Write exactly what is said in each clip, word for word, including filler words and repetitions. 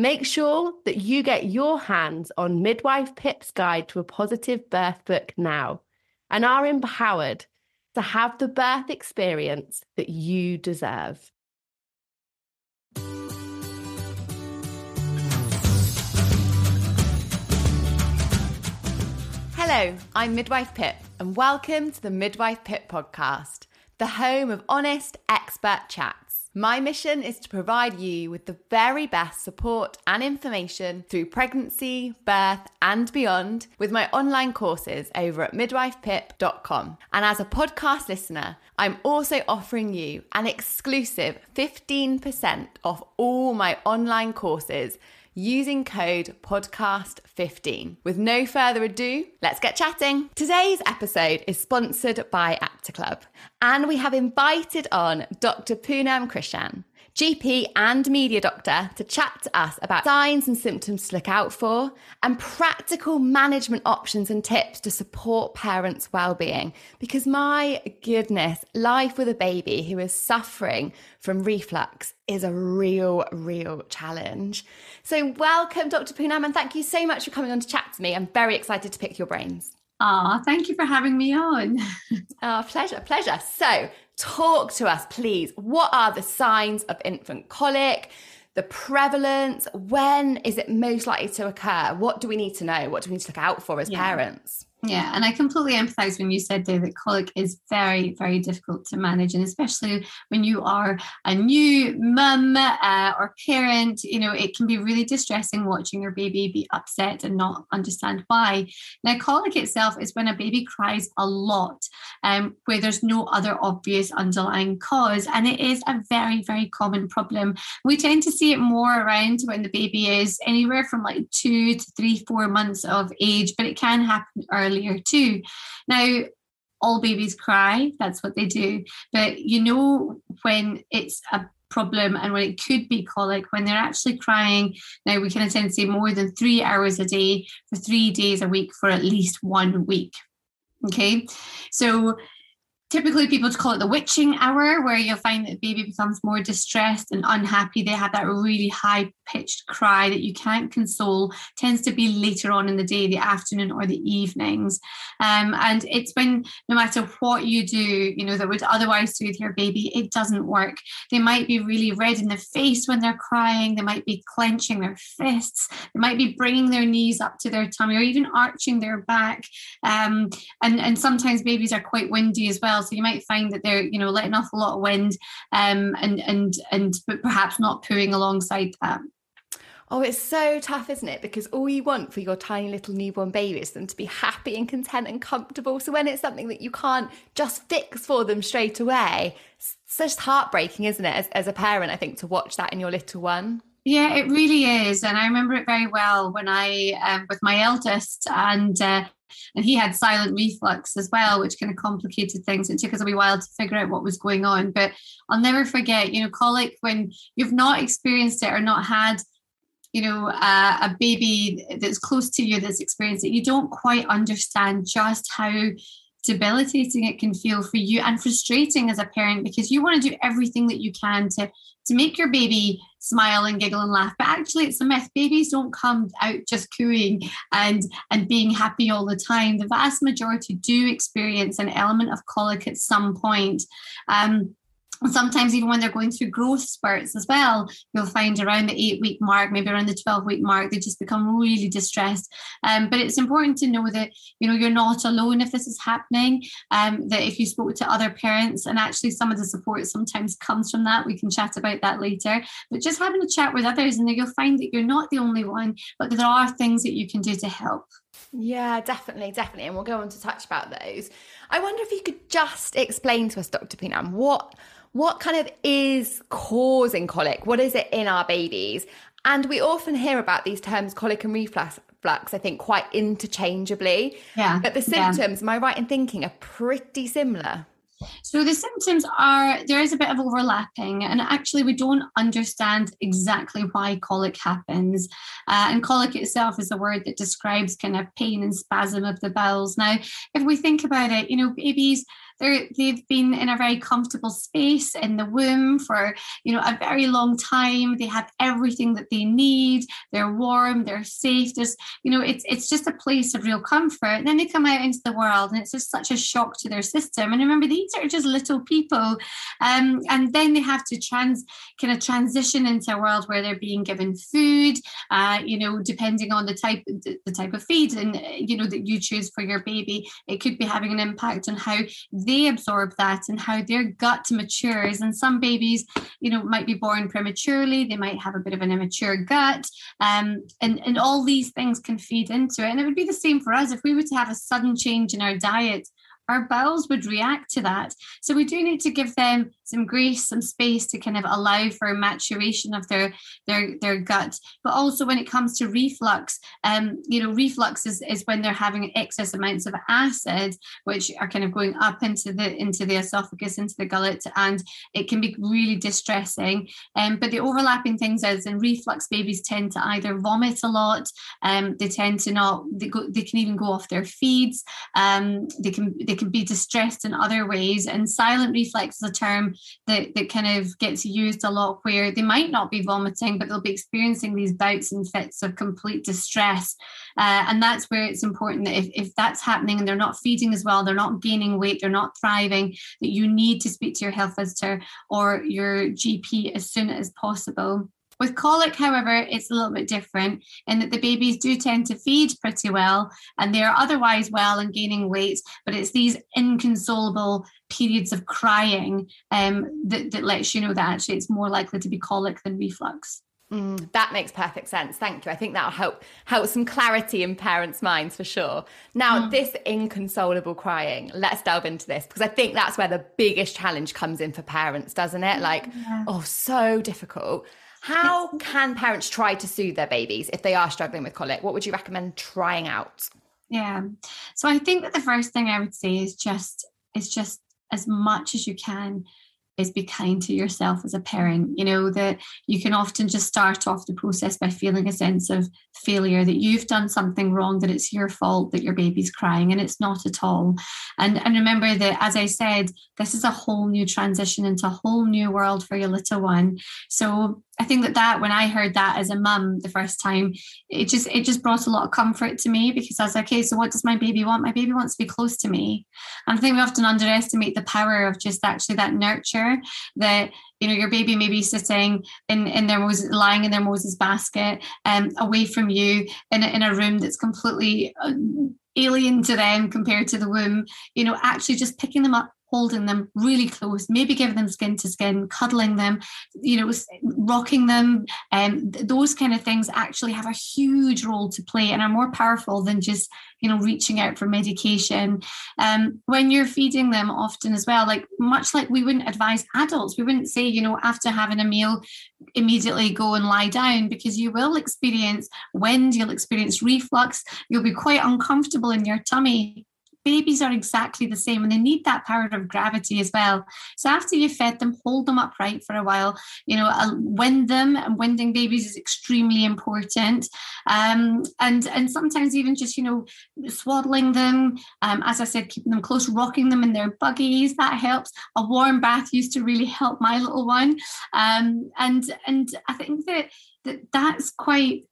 Make sure that you get your hands on Midwife Pip's Guide to a Positive Birth book now and are empowered to have the birth experience that you deserve. Hello, I'm Midwife Pip and welcome to the Midwife Pip podcast, the home of honest expert chat. My mission is to provide you with the very best support and information through pregnancy, birth, and beyond with my online courses over at midwife pip dot com. And as a podcast listener, I'm also offering you an exclusive fifteen percent off all my online courses using code podcast fifteen. With no further ado, let's get chatting. Today's episode is sponsored by Aptaclub, and we have invited on Doctor Poonam Krishnan, G P and media doctor, to chat to us about signs and symptoms to look out for and practical management options and tips to support parents' well-being. Because my goodness, life with a baby who is suffering from reflux is a real, real challenge. So welcome, Doctor Poonam, and thank you so much for coming on to chat to me. I'm very excited to pick your brains. Ah, thank you for having me on. Ah, oh, pleasure, pleasure. So talk to us, please. What are the signs of infant colic, the prevalence? When is it most likely to occur? What do we need to know? What do we need to look out for as yeah. parents? Yeah, and I completely empathise when you said there that colic is very, very difficult to manage, and especially when you are a new mum uh, or parent, you know, it can be really distressing watching your baby be upset and not understand why. Now, colic itself is when a baby cries a lot, um, where there's no other obvious underlying cause, and it is a very, very common problem. We tend to see it more around when the baby is anywhere from like two to three, four months of age, but it can happen early. Earlier too. Now, all babies cry, that's what they do. But you know when it's a problem and when it could be colic, when they're actually crying, now we can tend to say more than three hours a day for three days a week for at least one week. Okay, so typically people call it the witching hour, where you'll find that the baby becomes more distressed and unhappy. They have that really high-pitched cry that you can't console. It tends to be later on in the day, the afternoon or the evenings. Um, and it's when no matter what you do, you know, that would otherwise soothe your baby, it doesn't work. They might be really red in the face when they're crying. They might be clenching their fists. They might be bringing their knees up to their tummy or even arching their back. Um, and, and sometimes babies are quite windy as well. So you might find that they're, you know, letting off a lot of wind um, and and and but perhaps not pooing alongside that. Oh, it's so tough, isn't it? Because all you want for your tiny little newborn baby is them to be happy and content and comfortable. So when it's something that you can't just fix for them straight away, it's just heartbreaking, isn't it? As, as a parent, I think, to watch that in your little one. Yeah, it really is. And I remember it very well when I, um, with my eldest, and uh, and he had silent reflux as well, which kind of complicated things. It took us a wee while to figure out what was going on. But I'll never forget, you know, colic, when you've not experienced it or not had, you know, uh, a baby that's close to you that's experienced it, you don't quite understand just how debilitating it can feel for you and frustrating as a parent, because you want to do everything that you can to to make your baby smile and giggle and laugh. But actually it's a myth. Babies don't come out just cooing and and being happy all the time. The vast majority do experience an element of colic at some point. Um, And sometimes even when they're going through growth spurts as well, you'll find around the eight week mark, maybe around the twelve week mark, they just become really distressed. Um, but it's important to know that, you know, you're not alone if this is happening, um, that if you spoke to other parents, and actually some of the support sometimes comes from that. We can chat about that later. But just having a chat with others, and then you'll find that you're not the only one, but there are things that you can do to help. Yeah, definitely, definitely. And we'll go on to touch about those. I wonder if you could just explain to us, Doctor Poonam, what what kind of is causing colic? What is it in our babies? And we often hear about these terms, colic and reflux, I think, quite interchangeably. Yeah. But the symptoms, yeah. Am I right in thinking, are pretty similar? So the symptoms are, there is a bit of overlapping, and actually we don't understand exactly why colic happens. Uh, and colic itself is a word that describes kind of pain and spasm of the bowels. Now, if we think about it, you know, babies, They're, they've been in a very comfortable space in the womb for, you know, a very long time. They have everything that they need. They're warm, they're safe. There's, you know, it's it's just a place of real comfort. And then they come out into the world, and it's just such a shock to their system. And remember, these are just little people. Um, and then they have to trans kind of transition into a world where they're being given food, uh, you know, depending on the type the type of feed and, you know, that you choose for your baby, it could be having an impact on how they absorb that and how their gut matures. And some babies, you know, might be born prematurely. They might have a bit of an immature gut. Um, and, and all these things can feed into it. And it would be the same for us. If we were to have a sudden change in our diet, our bowels would react to that. So we do need to give them some grace, some space to kind of allow for maturation of their, their, their gut. But also when it comes to reflux, um, you know, reflux is, is when they're having excess amounts of acid, which are kind of going up into the into the esophagus, into the gullet, and it can be really distressing. Um, but the overlapping things is in reflux, babies tend to either vomit a lot, um, they tend to not, they, go, they can even go off their feeds, um, they can they can be distressed in other ways. And silent reflux is a term that, that kind of gets used a lot, where they might not be vomiting, but they'll be experiencing these bouts and fits of complete distress. Uh, and that's where it's important that if, if that's happening and they're not feeding as well, they're not gaining weight, they're not thriving, that you need to speak to your health visitor or your G P as soon as possible. With colic, however, it's a little bit different in that the babies do tend to feed pretty well, and they are otherwise well and gaining weight, but it's these inconsolable periods of crying um, that, that lets you know that actually it's more likely to be colic than reflux. Mm, that makes perfect sense. Thank you. I think that'll help help some clarity in parents' minds for sure. Now, mm. this inconsolable crying, let's delve into this, because I think that's where the biggest challenge comes in for parents, doesn't it? Like, yeah. oh, so difficult. How can parents try to soothe their babies if they are struggling with colic? What would you recommend trying out? Yeah. So I think that the first thing I would say is just, is just as much as you can is be kind to yourself as a parent. You know, that you can often just start off the process by feeling a sense of failure, that you've done something wrong, that it's your fault that your baby's crying, and it's not at all. And, and remember that, as I said, this is a whole new transition into a whole new world for your little one. So I think that that when I heard that as a mum the first time, it just it just brought a lot of comfort to me, because I was like, okay, so what does my baby want? My baby wants to be close to me. And I think we often underestimate the power of just actually that nurture, that, you know, your baby may be sitting in, in their Moses, lying in their Moses basket, um, away from you in a, in a room that's completely alien to them compared to the womb, you know, actually just picking them up, holding them really close, maybe giving them skin to skin, cuddling them, you know, rocking them. Um, those kind of things actually have a huge role to play and are more powerful than just, you know, reaching out for medication. Um, when you're feeding them often as well, like much like we wouldn't advise adults, we wouldn't say, you know, after having a meal, immediately go and lie down, because you will experience wind, you'll experience reflux, you'll be quite uncomfortable in your tummy. Babies are exactly the same, and they need that power of gravity as well. So after you've fed them, hold them upright for a while, you know, wind them, and winding babies is extremely important. Um, and, and sometimes even just, you know, swaddling them, um, as I said, keeping them close, rocking them in their buggies, that helps. A warm bath used to really help my little one. Um, and, and I think that, that that's quite...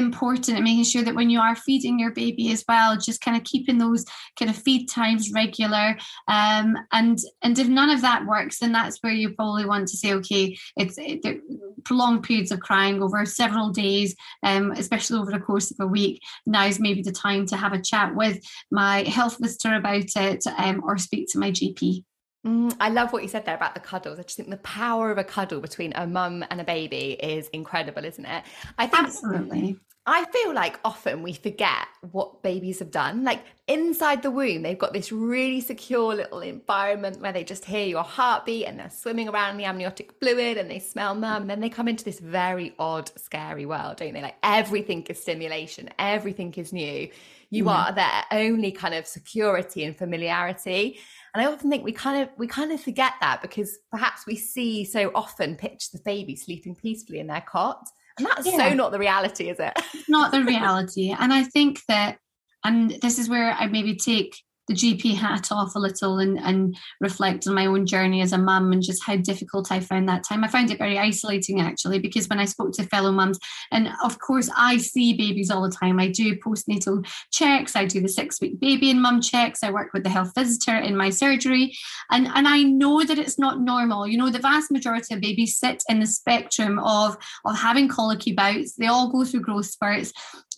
important and making sure that when you are feeding your baby as well, just kind of keeping those kind of feed times regular. Um, and and if none of that works, then that's where you probably want to say, okay, it's it, prolonged periods of crying over several days, um, especially over the course of a week. Now is maybe the time to have a chat with my health visitor about it, um, or speak to my G P. Mm, I love what you said there about the cuddles. I just think the power of a cuddle between a mum and a baby is incredible, isn't it? I think absolutely. I feel like often we forget what babies have done. Like inside the womb, they've got this really secure little environment where they just hear your heartbeat and they're swimming around in the amniotic fluid and they smell mum. And then they come into this very odd, scary world, don't they? Like everything is stimulation, everything is new. You mm. are their only kind of security and familiarity. And I often think we kind of we kind of forget that because perhaps we see so often pictures of babies sleeping peacefully in their cot. And that's yeah. so not the reality, is it? It's not the reality. And I think that, and this is where I maybe take the G P hat off a little and, and reflect on my own journey as a mum and just how difficult I found that time. I found it very isolating, actually, because when I spoke to fellow mums, and of course I see babies all the time. I do postnatal checks, I do the six-week baby and mum checks, I work with the health visitor in my surgery, and, and I know that it's not normal. You know, the vast majority of babies sit in the spectrum of, of having colicky bouts. They all go through growth spurts.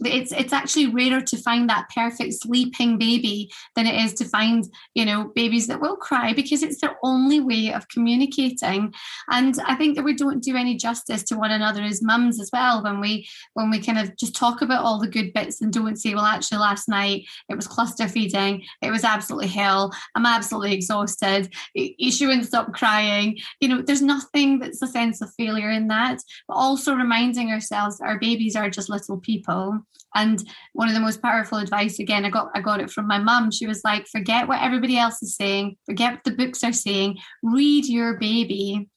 It's it's actually rarer to find that perfect sleeping baby than it is to find, you know, babies that will cry, because it's their only way of communicating. And I think that we don't do any justice to one another as mums as well when we when we kind of just talk about all the good bits and don't say, well, actually last night it was cluster feeding, it was absolutely hell, I'm absolutely exhausted, she wouldn't stop crying. You know, there's nothing that's a sense of failure in that, but also reminding ourselves that our babies are just little people. And one of the most powerful advice, again, I got I got it from my mum. She was like, forget what everybody else is saying, forget what the books are saying, read your baby.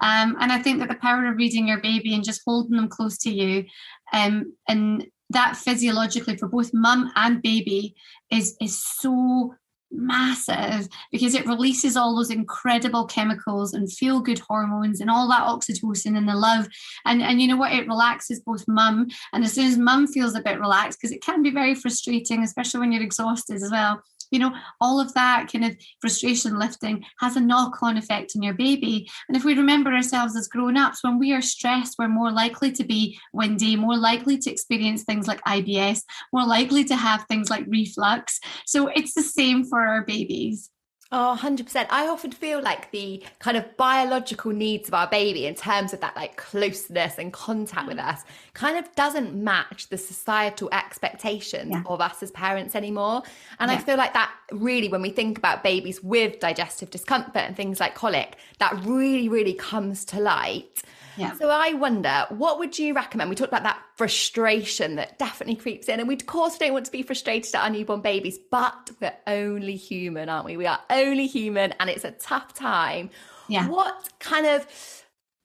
Um, and I think that the power of reading your baby and just holding them close to you, um, and that physiologically for both mum and baby is is so massive, because it releases all those incredible chemicals and feel good hormones and all that oxytocin and the love, and and you know what, it relaxes both mum, and as soon as mum feels a bit relaxed, because it can be very frustrating, especially when you're exhausted as well, you know, all of that kind of frustration lifting has a knock-on effect on your baby. And if we remember ourselves as grown-ups, when we are stressed, we're more likely to be windy, more likely to experience things like I B S, more likely to have things like reflux. So it's the same for our babies. Oh, one hundred percent. I often feel like the kind of biological needs of our baby in terms of that like closeness and contact with us kind of doesn't match the societal expectations yeah. of us as parents anymore. And yeah. I feel like that really, when we think about babies with digestive discomfort and things like colic, that really, really comes to light. Yeah. So I wonder, what would you recommend? We talked about that frustration that definitely creeps in. And we, of course, don't want to be frustrated at our newborn babies, but we're only human, aren't we? We are only human, and it's a tough time. Yeah. What kind of,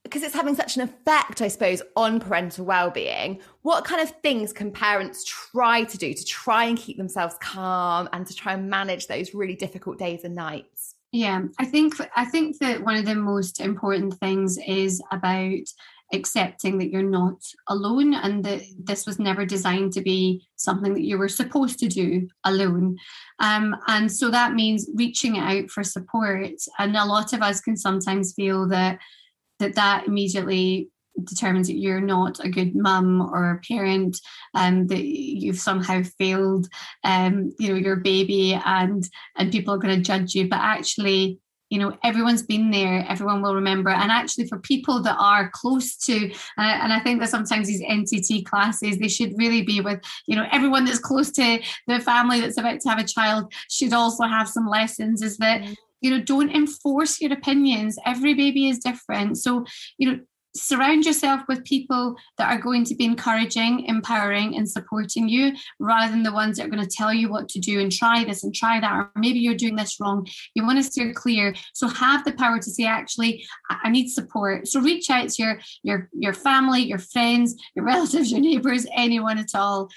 because it's having such an effect, I suppose, on parental well-being, what kind of things can parents try to do to try and keep themselves calm and to try and manage those really difficult days and nights? Yeah, I think I think that one of the most important things is about accepting that you're not alone, and that this was never designed to be something that you were supposed to do alone. Um, and so that means reaching out for support. And a lot of us can sometimes feel that that, that immediately determines that you're not a good mum or a parent, and um, that you've somehow failed, um, you know, your baby, and and people are going to judge you. But actually, you know, everyone's been there, everyone will remember. And actually for people that are close to, and I, and I think that sometimes these N C T classes, they should really be with, you know, everyone that's close to the family that's about to have a child should also have some lessons, is that, you know, don't enforce your opinions. Every baby is different. So, you know, surround yourself with people that are going to be encouraging, empowering and supporting you, rather than the ones that are going to tell you what to do and try this and try that, or maybe you're doing this wrong. You want to steer clear. So have the power to say, actually, I need support. So reach out to your your your family, your friends, your relatives, your neighbours, anyone at all.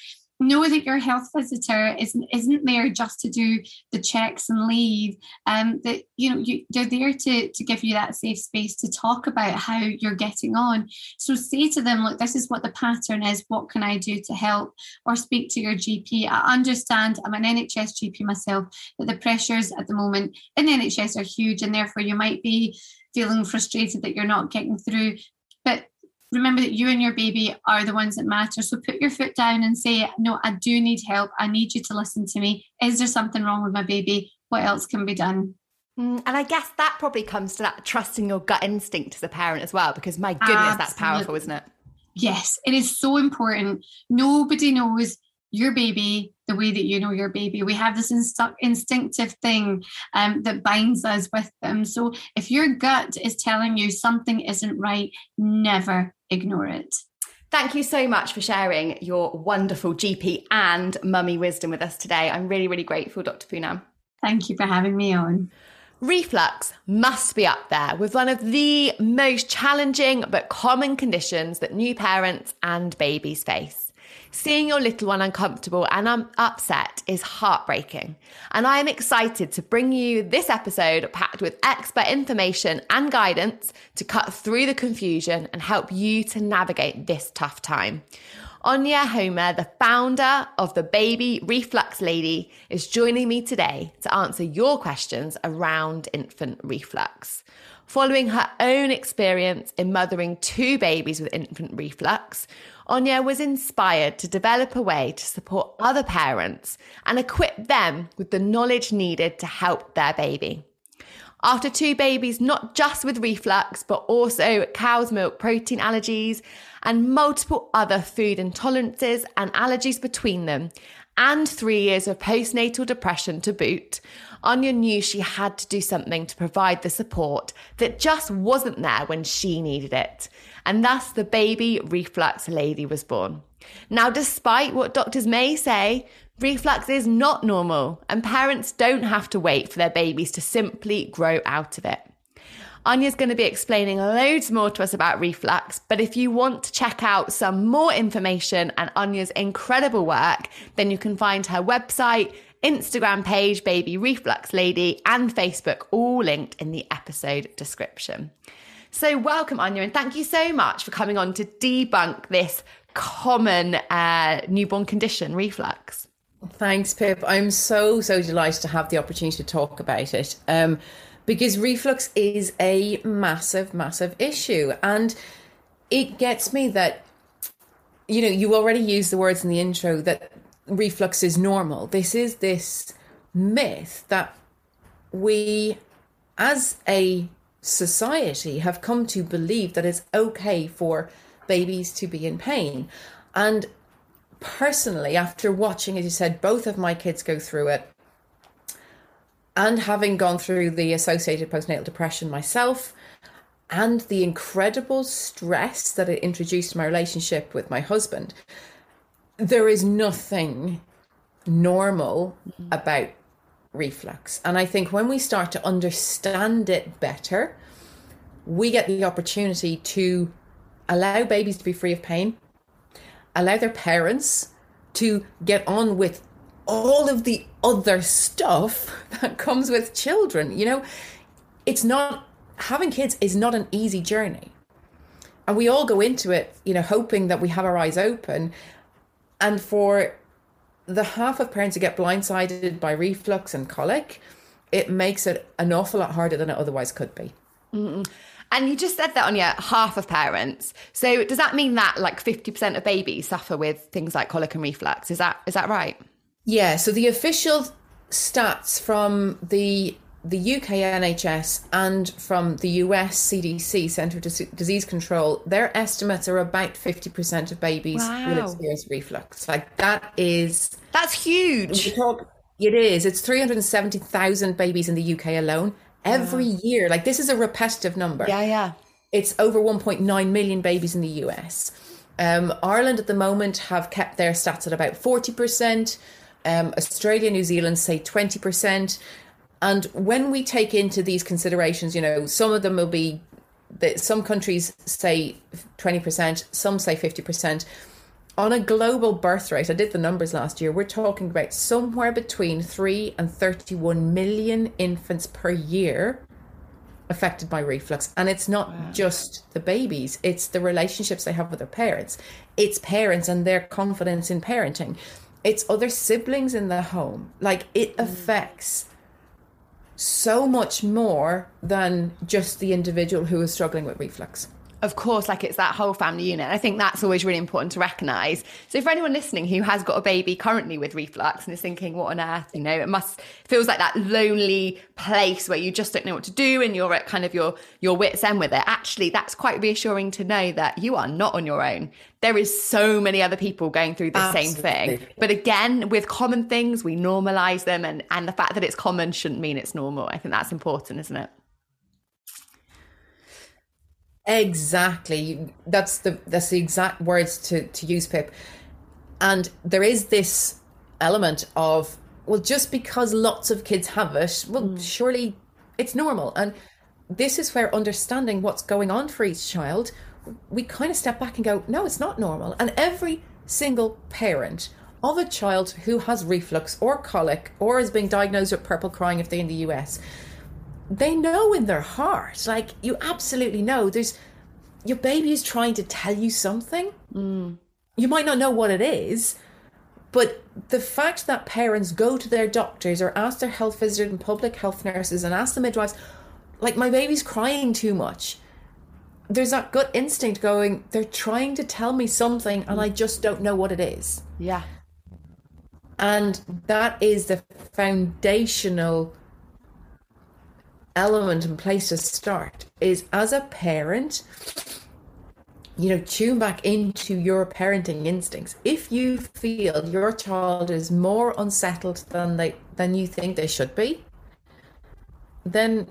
know that your health visitor isn't isn't there just to do the checks and leave. Um, that you know you, they're there to to give you that safe space to talk about how you're getting on. So say to them, look, this is what the pattern is. What can I do to help? Or speak to your G P. I understand. I'm an N H S G P myself. That the pressures at the moment in the N H S are huge, and therefore you might be feeling frustrated that you're not getting through. But remember that you and your baby are the ones that matter. So put your foot down and say, no, I do need help. I need you to listen to me. Is there something wrong with my baby? What else can be done? Mm, and I guess that probably comes to that trusting your gut instinct as a parent as well, because my goodness, Absolutely. That's powerful, isn't it? Yes, it is so important. Nobody knows your baby the way that you know your baby. We have this inst- instinctive thing um, that binds us with them. So if your gut is telling you something isn't right, never ignore it. Thank you so much for sharing your wonderful G P and mummy wisdom with us today. I'm really, really grateful, Doctor Poonam. Thank you for having me on. Reflux must be up there with one of the most challenging but common conditions that new parents and babies face. Seeing your little one uncomfortable and um, upset is heartbreaking, and I am excited to bring you this episode packed with expert information and guidance to cut through the confusion and help you to navigate this tough time. Anya Homer, the founder of the Baby Reflux Lady, is joining me today to answer your questions around infant reflux. Following her own experience in mothering two babies with infant reflux, Anya was inspired to develop a way to support other parents and equip them with the knowledge needed to help their baby. After two babies, not just with reflux, but also cow's milk protein allergies and multiple other food intolerances and allergies between them, and three years of postnatal depression to boot, Anya knew she had to do something to provide the support that just wasn't there when she needed it. And thus the Baby Reflux Lady was born. Now, despite what doctors may say, reflux is not normal, and parents don't have to wait for their babies to simply grow out of it. Anya's going to be explaining loads more to us about reflux, but if you want to check out some more information and Anya's incredible work, then you can find her website, Instagram page, Baby Reflux Lady, and Facebook, all linked in the episode description. So welcome, Anya, and thank you so much for coming on to debunk this common uh, newborn condition, reflux. Thanks, Pip. I'm so, so delighted to have the opportunity to talk about it. Um, Because reflux is a massive, massive issue. And it gets me that, you know, you already used the words in the intro that reflux is normal. This is this myth that we, as a society, have come to believe that it's okay for babies to be in pain. And personally, after watching, as you said, both of my kids go through it, and having gone through the associated postnatal depression myself and the incredible stress that it introduced to my relationship with my husband, there is nothing normal about reflux. And I think when we start to understand it better, we get the opportunity to allow babies to be free of pain, allow their parents to get on with all of the other stuff that comes with children. You know, it's not, having kids is not an easy journey. And we all go into it, you know, hoping that we have our eyes open. And for the half of parents who get blindsided by reflux and colic, it makes it an awful lot harder than it otherwise could be. Mm-mm. And you just said that, Anya, half of parents. So does that mean that like fifty percent of babies suffer with things like colic and reflux? Is that is that right? Yeah, so the official stats from the the U K N H S and from the U S C D C, Centre for Disease Control, their estimates are about fifty percent of babies wow. will experience reflux. Like that is... That's huge. Talk, it is. It's three hundred seventy thousand babies in the U K alone every yeah. year. Like this is a repetitive number. Yeah, yeah. It's over one point nine million babies in the U S. Um, Ireland at the moment have kept their stats at about forty percent. Um, Australia, New Zealand, say twenty percent. And when we take into these considerations, you know, some of them will be that some countries say twenty percent, some say fifty percent. on a global birth rate, I did the numbers last year, we're talking about somewhere between three and thirty-one million infants per year affected by reflux. And it's not wow. just the babies, it's the relationships they have with their parents. It's parents and their confidence in parenting. It's other siblings in the home. Like, it mm. affects so much more than just the individual who is struggling with reflux. Of course, like, it's that whole family unit. I think that's always really important to recognise. So for anyone listening who has got a baby currently with reflux and is thinking, what on earth, you know, it must feels like that lonely place where you just don't know what to do and you're at kind of your, your wit's end with it. Actually, that's quite reassuring to know that you are not on your own. There is so many other people going through the Absolutely. Same thing. But again, with common things, we normalise them. And, and the fact that it's common shouldn't mean it's normal. I think that's important, isn't it? Exactly. That's the that's the exact words to, to use, Pip. And there is this element of, well, just because lots of kids have it, well, mm. surely it's normal. And this is where understanding what's going on for each child, we kind of step back and go, no, it's not normal. And every single parent of a child who has reflux or colic or is being diagnosed with purple crying if they're in the U S, they know in their heart, like, you absolutely know there's your baby is trying to tell you something. Mm. You might not know what it is, but the fact that parents go to their doctors or ask their health visitor and public health nurses and ask the midwives, like, my baby's crying too much. There's that gut instinct going, they're trying to tell me something and I just don't know what it is. Yeah. And that is the foundational element and place to start is, as a parent, you know, tune back into your parenting instincts. If you feel your child is more unsettled than they than you think they should be, then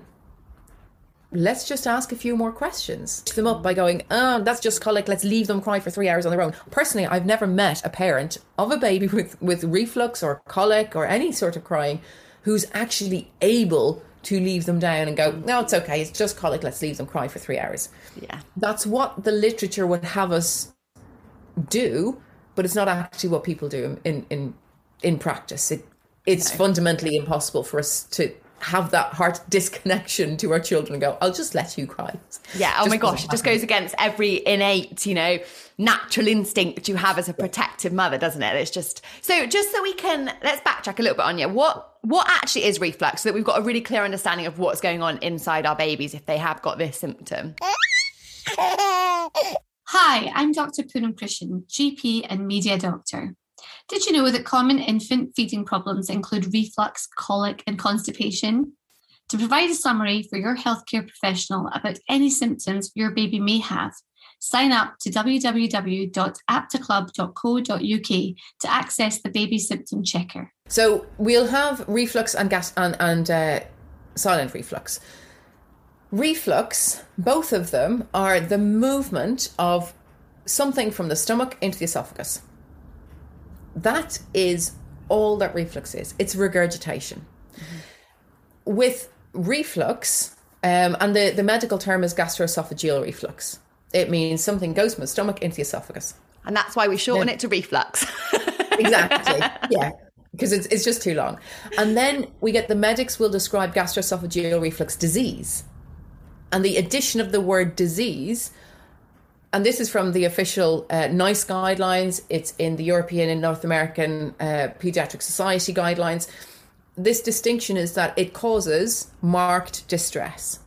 let's just ask a few more questions. Them up by going, oh, that's just colic, let's leave them cry for three hours on their own. Personally, I've never met a parent of a baby with with reflux or colic or any sort of crying who's actually able to leave them down and go, no, it's okay, it's just colic, let's leave them cry for three hours. Yeah. That's what the literature would have us do, but it's not actually what people do in in, in practice. It It's no. fundamentally impossible for us to have that heart disconnection to our children and go, I'll just let you cry. Yeah, oh just my gosh, it just goes against every innate, you know, natural instinct you have as a protective mother, doesn't it? It's just, so just so we can, let's backtrack a little bit, Anya. What what actually is reflux so that we've got a really clear understanding of what's going on inside our babies if they have got this symptom? Hi, I'm Doctor Poonam Krishnan, G P and media doctor. Did you know that common infant feeding problems include reflux, colic, and constipation? To provide a summary for your healthcare professional about any symptoms your baby may have, sign up to w w w dot aptaclub dot co dot u k to access the baby symptom checker. So we'll have reflux and gas and, and uh, silent reflux. Reflux, both of them are the movement of something from the stomach into the esophagus. That is all that reflux is. It's regurgitation. Mm-hmm. With reflux, um, and the, the medical term is gastroesophageal reflux. It means something goes from the stomach into the esophagus. And that's why we shorten then, it to reflux. Exactly. Yeah. Because it's, it's just too long. And then we get the medics will describe gastroesophageal reflux disease. And the addition of the word disease, and this is from the official uh, NICE guidelines. It's in the European and North American uh, Pediatric Society guidelines. This distinction is that it causes marked distress.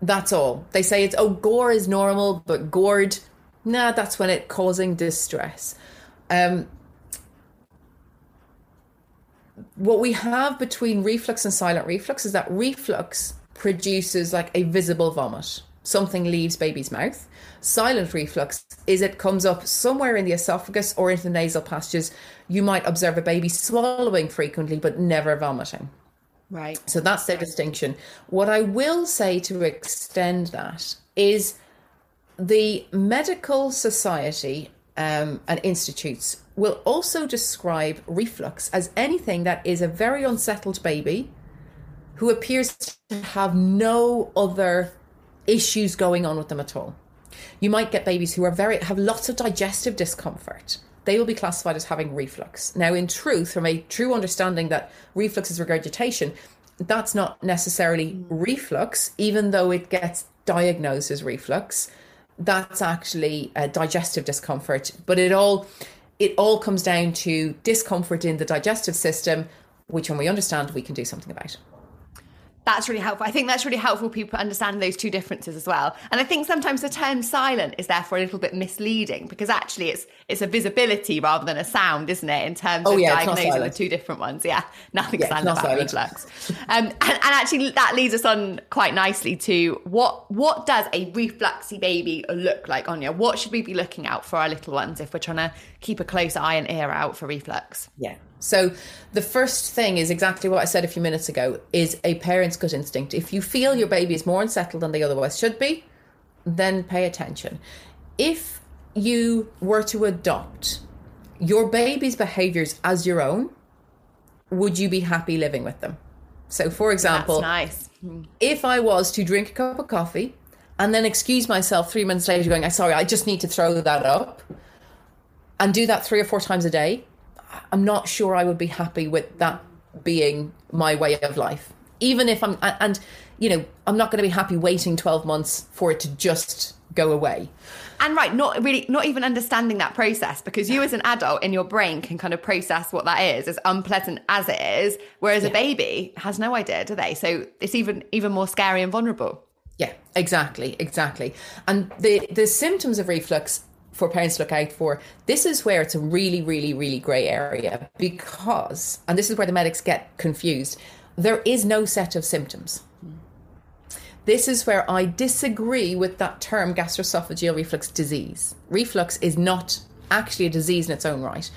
That's all. They say it's, oh, gore is normal, but gored, nah, that's when it's causing distress. Um, what we have between reflux and silent reflux is that reflux produces like a visible vomit. Something leaves baby's mouth. Silent reflux is it comes up somewhere in the esophagus or into the nasal passages. You might observe a baby swallowing frequently, but never vomiting. Right. So that's their distinction. What I will say to extend that is the medical society um, and institutes will also describe reflux as anything that is a very unsettled baby who appears to have no other issues going on with them at all. You might get babies who are very have lots of digestive discomfort. They will be classified as having reflux. Now, in truth, from a true understanding that reflux is regurgitation, that's not necessarily mm. reflux, even though it gets diagnosed as reflux. That's actually a digestive discomfort. But it all it all comes down to discomfort in the digestive system, which when we understand, we can do something about. That's really helpful. I think that's really helpful for people understanding those two differences as well. And I think sometimes the term silent is therefore a little bit misleading, because actually it's it's a visibility rather than a sound, isn't it? In terms oh, of yeah, diagnosing the two different ones. Yeah, nothing's yeah, silent not about silent. reflux. Um, and, and actually that leads us on quite nicely to what what does a refluxy baby look like, Anya? What should we be looking out for our little ones if we're trying to keep a close eye and ear out for reflux? Yeah. So the first thing is exactly what I said a few minutes ago, is a parent's gut instinct. If you feel your baby is more unsettled than they otherwise should be, then pay attention. If you were to adopt your baby's behaviours as your own, would you be happy living with them? So, for example, that's nice. If I was to drink a cup of coffee and then excuse myself three months later going, I'm sorry, I just need to throw that up, and do that three or four times a day, I'm not sure I would be happy with that being my way of life. Even if I'm, and, you know, I'm not going to be happy waiting twelve months for it to just go away. And right, not really, not even understanding that process, because you as an adult in your brain can kind of process what that is, as unpleasant as it is, whereas yeah. a baby has no idea, do they? So it's even, even more scary and vulnerable. Yeah, exactly, exactly. And the, the symptoms of reflux for parents to look out for, this is where it's a really, really, really grey area, because, and this is where the medics get confused, there is no set of symptoms. Mm. This is where I disagree with that term gastroesophageal reflux disease. Reflux is not actually a disease in its own right.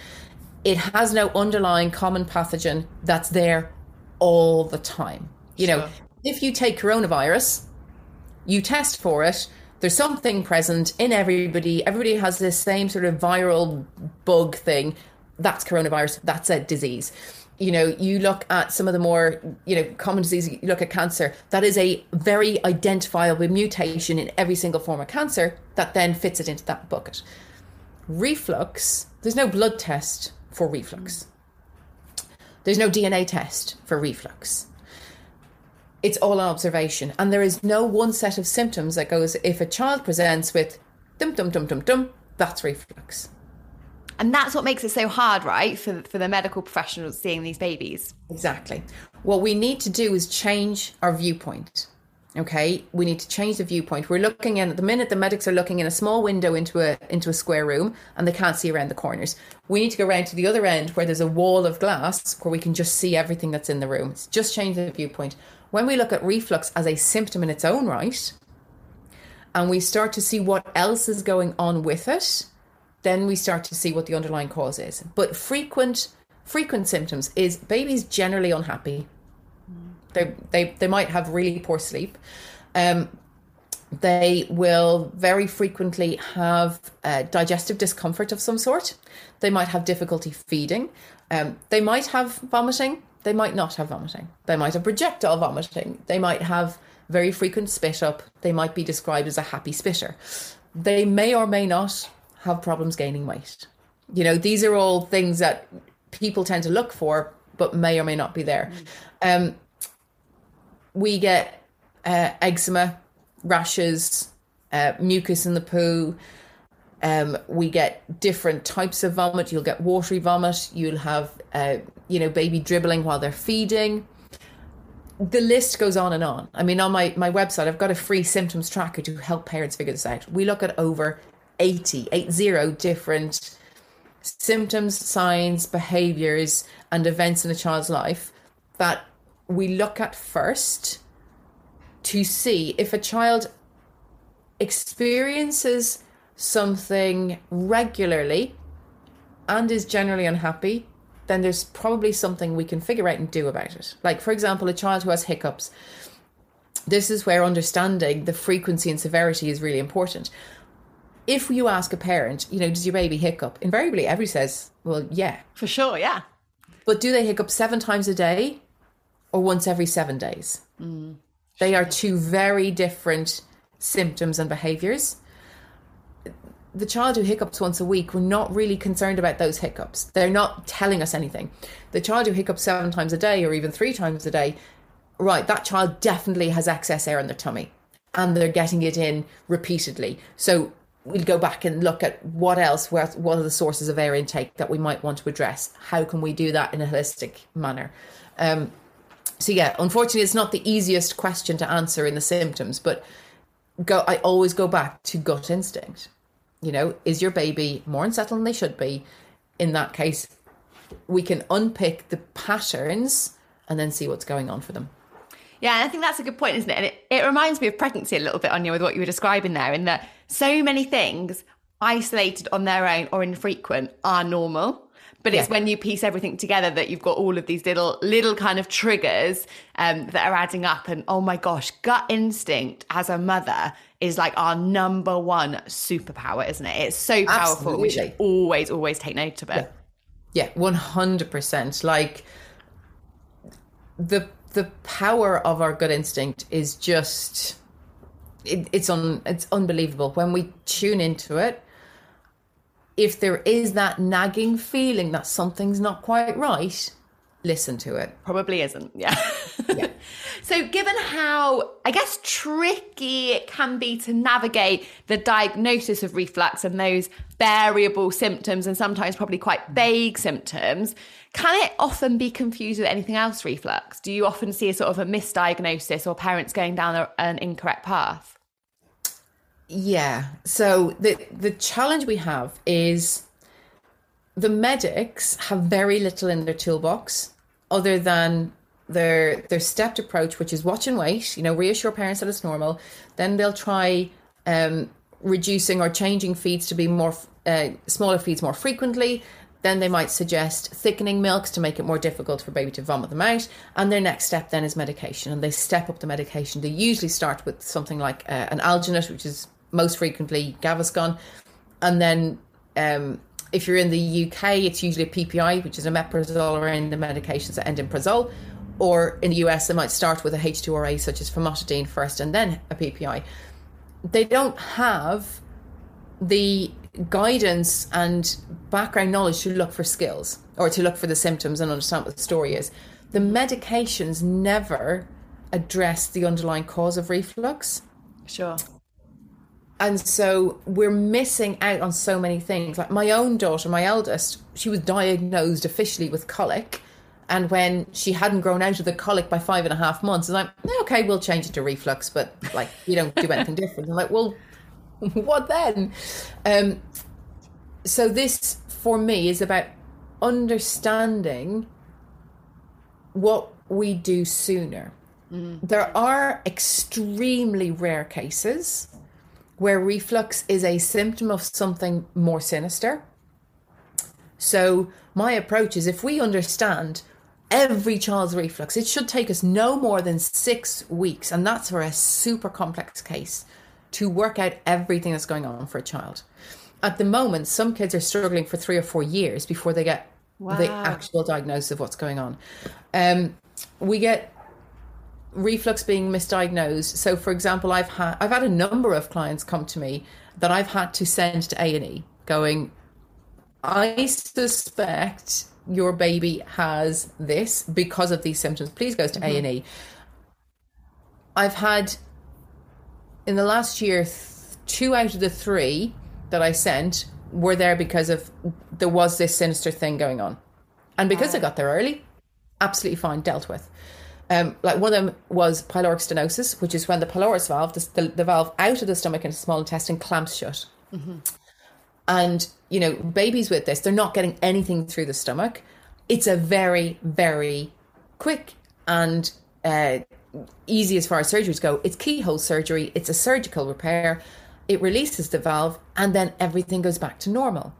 It has no underlying common pathogen that's there all the time. You sure. know, if you take coronavirus, you test for it, there's something present in everybody. Everybody has this same sort of viral bug thing. That's coronavirus. That's a disease. You know, you look at some of the more, you know, common diseases, you look at cancer. That is a very identifiable mutation in every single form of cancer that then fits it into that bucket. Reflux, there's no blood test for reflux. There's no D N A test for reflux. It's all observation. And there is no one set of symptoms that goes, if a child presents with dum, dum, dum, dum, dum, that's reflux. And that's what makes it so hard, right, for, for the medical professionals seeing these babies. Exactly. What we need to do is change our viewpoint. Okay, we need to change the viewpoint. We're looking in, at the minute, the medics are looking in a small window into a into a square room, and they can't see around the corners. We need to go around to the other end where there's a wall of glass where we can just see everything that's in the room. It's just change the viewpoint. When we look at reflux as a symptom in its own right, and we start to see what else is going on with it, then we start to see what the underlying cause is. But frequent, frequent symptoms is babies generally unhappy. They, they they might have really poor sleep. Um, they will very frequently have uh, digestive discomfort of some sort. They might have difficulty feeding. Um, they might have vomiting. They might not have vomiting. They might have projectile vomiting. They might have very frequent spit up. They might be described as a happy spitter. They may or may not have problems gaining weight. You know, these are all things that people tend to look for, but may or may not be there. Um, We get uh, eczema, rashes, uh, mucus in the poo. Um, we get different types of vomit. You'll get watery vomit. You'll have, uh, you know, baby dribbling while they're feeding. The list goes on and on. I mean, on my, my website, I've got a free symptoms tracker to help parents figure this out. We look at over eighty, eighty different symptoms, signs, behaviours and events in a child's life that we look at first to see if a child experiences something regularly and is generally unhappy, then there's probably something we can figure out and do about it. Like, for example, a child who has hiccups. This is where understanding the frequency and severity is really important. If you ask a parent, you know, does your baby hiccup? Invariably, everybody says, well, yeah. For sure, yeah. But do they hiccup seven times a day? Or once every seven days. Mm. They are two very different symptoms and behaviours. the child who hiccups once a week, we're not really concerned about those hiccups. They're not telling us anything. The child who hiccups seven times a day or even three times a day, right, that child definitely has excess air in their tummy and they're getting it in repeatedly. So we'll go back and look at what else, what are the sources of air intake that we might want to address? How can we do that in a holistic manner? Um, so yeah, unfortunately, it's not the easiest question to answer in the symptoms, but go, I always go back to gut instinct. You know, is your baby more unsettled than they should be? In that case, we can unpick the patterns and then see what's going on for them. Yeah, and I think that's a good point, isn't it? And it, it reminds me of pregnancy a little bit, Anya, with what you were describing there, in that so many things isolated on their own or infrequent are normal. But it's yeah. when you piece everything together that you've got all of these little little kind of triggers um, that are adding up. And oh my gosh, gut instinct as a mother is like our number one superpower, isn't it? It's so powerful. Absolutely. We should always, always take note of it. Yeah, yeah, one hundred percent. Like the the power of our gut instinct is just, it, it's un, it's unbelievable. When we tune into it, if there is that nagging feeling that something's not quite right, listen to it. Probably isn't, yeah. yeah. So given how, I guess, tricky it can be to navigate the diagnosis of reflux and those variable symptoms and sometimes probably quite vague symptoms, can it often be confused with anything else reflux? Do you often see a sort of a misdiagnosis or parents going down an incorrect path? Yeah. So the, the challenge we have is the medics have very little in their toolbox other than their their stepped approach, which is watch and wait, you know, reassure parents that it's normal. Then they'll try um, reducing or changing feeds to be more uh, smaller feeds more frequently. Then they might suggest thickening milks to make it more difficult for baby to vomit them out. And their next step then is medication, and they step up the medication. They usually start with something like uh, an alginate, which is most frequently Gaviscon. And then um, if you're in the U K, it's usually a P P I, which is omeprazole, or in the medications that end in prazole. Or in the U S, they might start with a H two R A, such as famotidine first, and then a P P I. They don't have the guidance and background knowledge to look for skills or to look for the symptoms and understand what the story is. The medications never address the underlying cause of reflux. Sure. And so we're missing out on so many things. Like my own daughter, my eldest, she was diagnosed officially with colic. And when she hadn't grown out of the colic by five and a half months, I'm like, okay, we'll change it to reflux, but like, you don't do anything different. I'm like, well, what then? Um, so this for me is about understanding what we do sooner. Mm-hmm. There are extremely rare cases where reflux is a symptom of something more sinister. So my approach is, if we understand every child's reflux, it should take us no more than six weeks. And that's for a super complex case, to work out everything that's going on for a child. At the moment, some kids are struggling for three or four years before they get wow. the actual diagnosis of what's going on. Um, we get reflux being misdiagnosed. So, for example, I've had I've had a number of clients come to me that I've had to send to A and E, going, I suspect your baby has this because of these symptoms. Please go to mm-hmm. A and E. I've had, in the last year, th- two out of the three that I sent were there because of there was this sinister thing going on. And because wow. I got there early, absolutely fine, dealt with. Um, like one of them was pyloric stenosis, which is when the pylorus valve, the, the valve out of the stomach and small intestine, clamps shut. Mm-hmm. And, you know, babies with this, they're not getting anything through the stomach. It's a very, very quick and uh easy as far as surgeries go. It's keyhole surgery. It's a surgical repair. It releases the valve and then everything goes back to normal.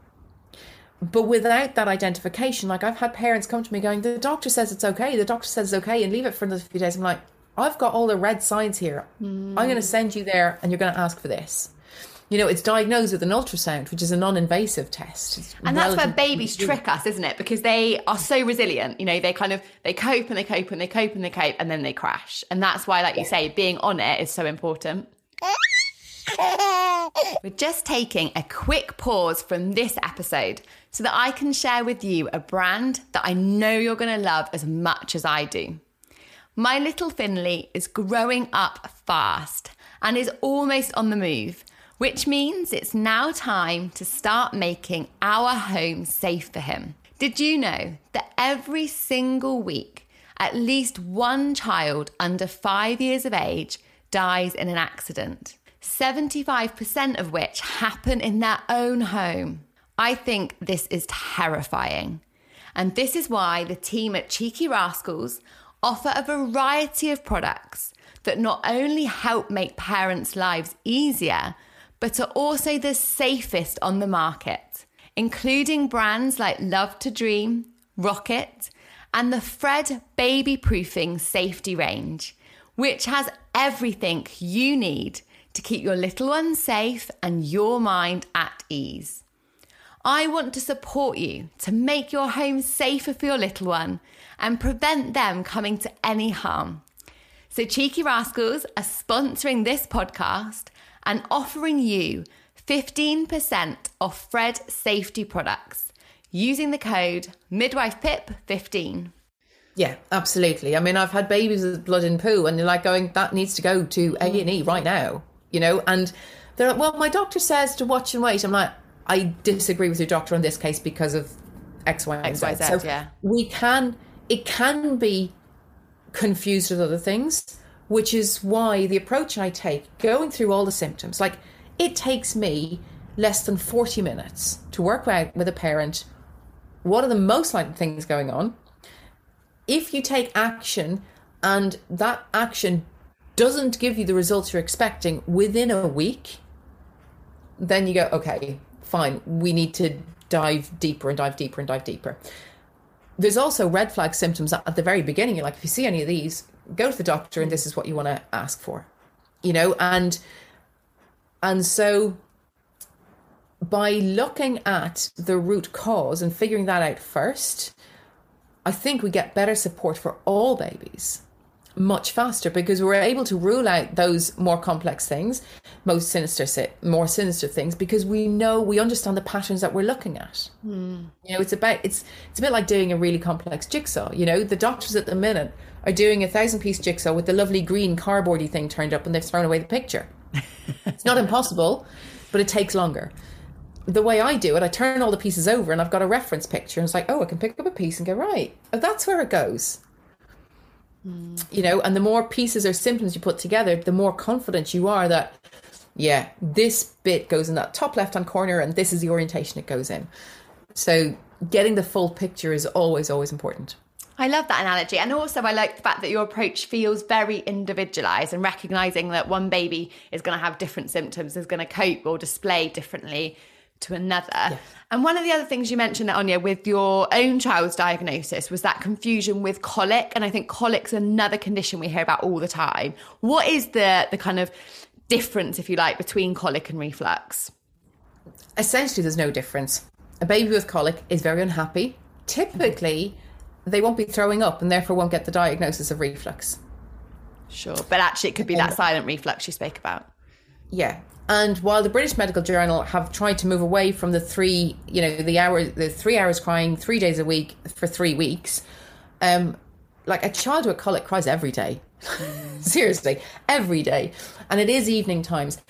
But without that identification, like I've had parents come to me going, the doctor says it's okay. The doctor says it's okay, and leave it for another few days. I'm like, I've got all the red signs here. Mm. I'm going to send you there and you're going to ask for this. You know, it's diagnosed with an ultrasound, which is a non-invasive test. It's and that's where babies trick us, isn't it? Because they are so resilient. You know, they kind of, they cope and they cope and they cope and they cope and then they crash. And that's why, like you say, being on it is so important. We're just taking a quick pause from this episode so that I can share with you a brand that I know you're going to love as much as I do. My little Finley is growing up fast and is almost on the move, which means it's now time to start making our home safe for him. Did you know that every single week, at least one child under five years of age dies in an accident, seventy-five percent of which happen in their own home? I think this is terrifying. And this is why the team at Cheeky Rascals offer a variety of products that not only help make parents' lives easier, but are also the safest on the market, including brands like Love to Dream, Rocket, and the Fred baby-proofing safety range, which has everything you need to keep your little one safe and your mind at ease. I want to support you to make your home safer for your little one and prevent them coming to any harm. So Cheeky Rascals are sponsoring this podcast and offering you fifteen percent off Fred safety products using the code midwife pip fifteen. Yeah, absolutely. I mean, I've had babies with blood in poo and you're like going, that needs to go to A and E right now, you know? And they're like, well, my doctor says to watch and wait. I'm like, I disagree with your doctor on this case because of X, Y, and Z. X, Y, Z, yeah. We can, it can be confused with other things, which is why the approach I take, going through all the symptoms, like it takes me less than forty minutes to work out with a parent what are the most likely things going on. If you take action and that action doesn't give you the results you're expecting within a week, then you go, okay, fine, we need to dive deeper and dive deeper and dive deeper. There's also red flag symptoms at the very beginning. You're like, if you see any of these, go to the doctor and this is what you want to ask for, you know? And, and so by looking at the root cause and figuring that out first, I think we get better support for all babies much faster because we're able to rule out those more complex things, most sinister, more sinister things, because we know, we understand the patterns that we're looking at. Mm. You know, it's about, it's, it's a bit like doing a really complex jigsaw. You know, the doctors at the minute are doing a thousand piece jigsaw with the lovely green cardboardy thing turned up and they've thrown away the picture. It's not impossible, but it takes longer. The way I do it, I turn all the pieces over and I've got a reference picture. And it's like, oh, I can pick up a piece and go, right, oh, that's where it goes. Mm. You know, and the more pieces or symptoms you put together, the more confident you are that, yeah, this bit goes in that top left-hand corner and this is the orientation it goes in. So getting the full picture is always, always important. I love that analogy. And also I like the fact that your approach feels very individualized and recognizing that one baby is going to have different symptoms, is going to cope or display differently to another. Yeah. And one of the other things you mentioned, Anya, with your own child's diagnosis was that confusion with colic. And I think colic's another condition we hear about all the time. What is the the kind of difference, if you like, between colic and reflux? Essentially, there's no difference. A baby with colic is very unhappy. Typically, they won't be throwing up and therefore won't get the diagnosis of reflux. Sure. But actually, it could be that silent reflux you spoke about. Yeah. And while the British Medical Journal have tried to move away from the three, you know, the hour, the three hours crying three days a week for three weeks, um, like a child with colic cries every day, seriously, every day. And it is evening times.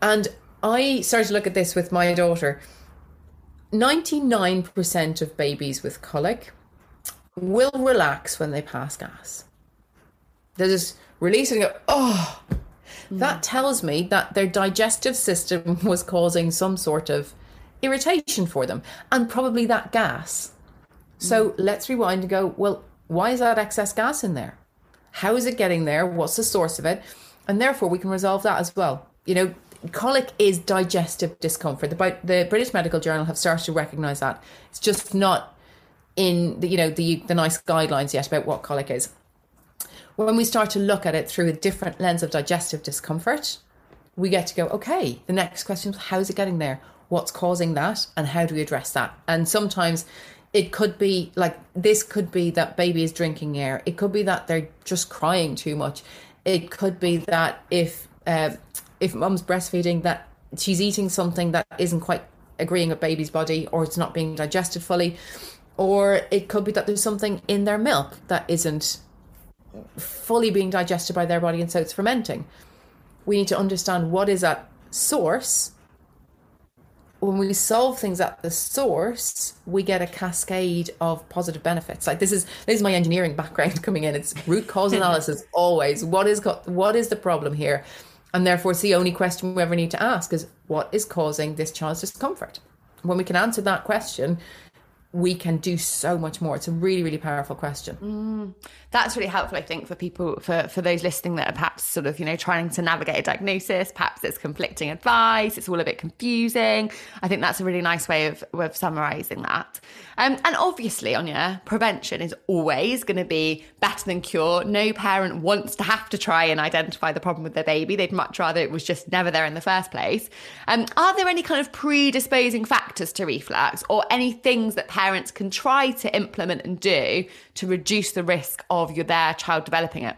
And I started to look at this with my daughter. ninety-nine percent of babies with colic will relax when they pass gas. They're just releasing it. Oh, that tells me that their digestive system was causing some sort of irritation for them and probably that gas. So let's rewind and go, well, why is that excess gas in there? How is it getting there? What's the source of it? And therefore we can resolve that as well. You know, colic is digestive discomfort. The, the British Medical Journal have started to recognise that. It's just not in the, you know, the, the NICE guidelines yet about what colic is. When we start to look at it through a different lens of digestive discomfort, we get to go, okay, the next question is, how is it getting there? What's causing that? And how do we address that? And sometimes it could be like, this could be that baby is drinking air. It could be that they're just crying too much. It could be that if uh, if mum's breastfeeding, that she's eating something that isn't quite agreeing with baby's body, or it's not being digested fully, or it could be that there's something in their milk that isn't fully being digested by their body, and so it's fermenting. We need to understand what is at source. When we solve things at the source, we get a cascade of positive benefits. Like this is this is my engineering background coming in. It's root cause analysis always. What is what is the problem here? And therefore, it's the only question we ever need to ask is, what is causing this child's discomfort? When we can answer that question, we can do so much more. It's a really, really powerful question. Mm, that's really helpful, I think, for people, for, for those listening that are perhaps sort of, you know, trying to navigate a diagnosis. Perhaps it's conflicting advice. It's all a bit confusing. I think that's a really nice way of, of summarising that. Um, and obviously, Anya, prevention is always going to be better than cure. No parent wants to have to try and identify the problem with their baby. They'd much rather it was just never there in the first place. Um, are there any kind of predisposing factors to reflux, or any things that parents can try to implement and do to reduce the risk of your, their child developing it?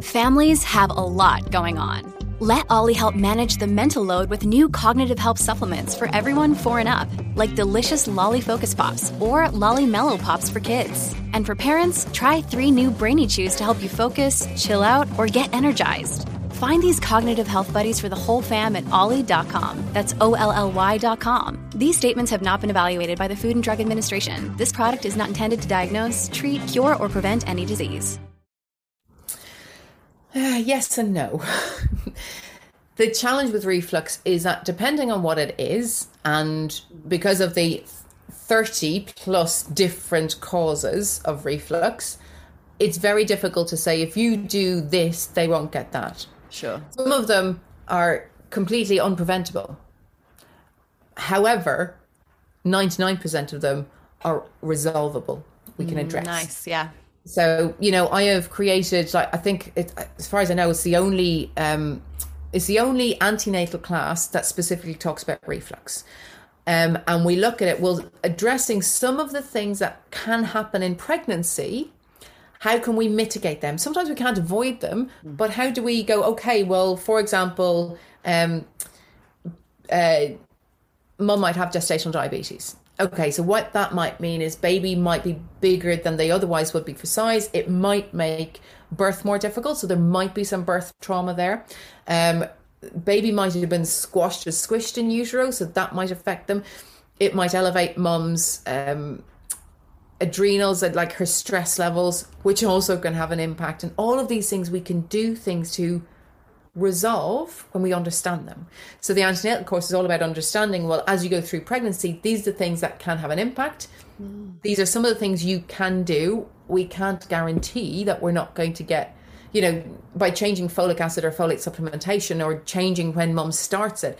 Families have a lot going on. Let Ollie help manage the mental load with new cognitive health supplements for everyone four and up, like delicious Lolly Focus Pops or Lolly Mellow Pops for kids. And for parents, try three new Brainy Chews to help you focus, chill out, or get energized. Find these cognitive health buddies for the whole fam at ollie dot com. That's O L L Y dot com. These statements have not been evaluated by the Food and Drug Administration. This product is not intended to diagnose, treat, cure, or prevent any disease. Uh, yes and no. The challenge with reflux is that, depending on what it is, and because of the thirty plus different causes of reflux, it's very difficult to say, if you do this, they won't get that. Sure. Some of them are completely unpreventable. However, ninety-nine percent of them are resolvable. We can address. Nice, yeah. So, you know, I have created, like, I think, it, as far as I know, it's the only um, it's the only antenatal class that specifically talks about reflux. Um, and we look at it, well, addressing some of the things that can happen in pregnancy. How can we mitigate them? Sometimes we can't avoid them, but how do we go, okay, well, for example, um, uh, mum might have gestational diabetes. Okay, so what that might mean is baby might be bigger than they otherwise would be for size. It might make birth more difficult, so there might be some birth trauma there. Um, baby might have been squashed or squished in utero, so that might affect them. It might elevate mum's um adrenals, and like her stress levels, which also can have an impact. And all of these things we can do things to resolve when we understand them. So the antenatal course is all about understanding, well, as you go through pregnancy, these are the things that can have an impact. Mm. These are some of the things you can do. We can't guarantee that we're not going to get, you know, by changing folic acid or folate supplementation, or changing when mum starts it,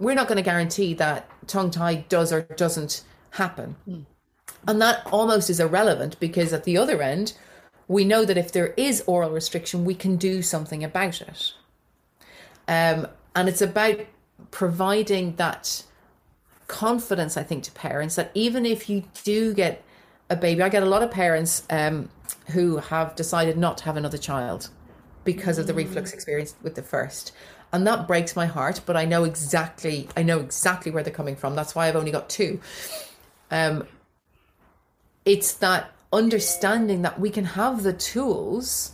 we're not going to guarantee that tongue tie does or doesn't happen. Mm. And that almost is irrelevant, because at the other end, we know that if there is oral restriction, we can do something about it. Um, and it's about providing that confidence, I think, to parents, that even if you do get a baby, I get a lot of parents um, who have decided not to have another child because of the reflux experience with the first. And that breaks my heart, but I know exactly, I know exactly where they're coming from. That's why I've only got two. Um, It's that understanding that we can have the tools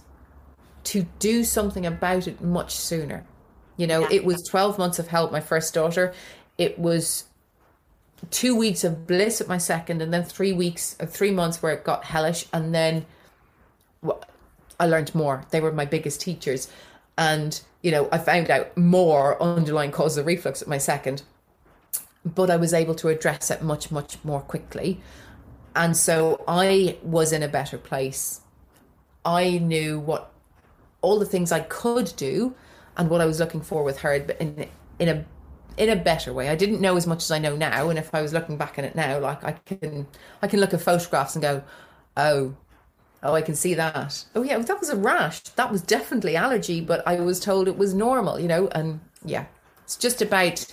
to do something about it much sooner. You know, it was twelve months of help, my first daughter. It was two weeks of bliss with my second, and then three weeks, or three months where it got hellish. And then I learned more. They were my biggest teachers. And, you know, I found out more underlying causes of reflux at my second, but I was able to address it much, much more quickly. And so I was in a better place. I knew what all the things I could do and what I was looking for with her in in a in a better way. I didn't know as much as I know now. And if I was looking back on it now, like I can I can look at photographs and go, oh, oh, I can see that. Oh, yeah, that was a rash. That was definitely allergy, but I was told it was normal, you know. And yeah, it's just about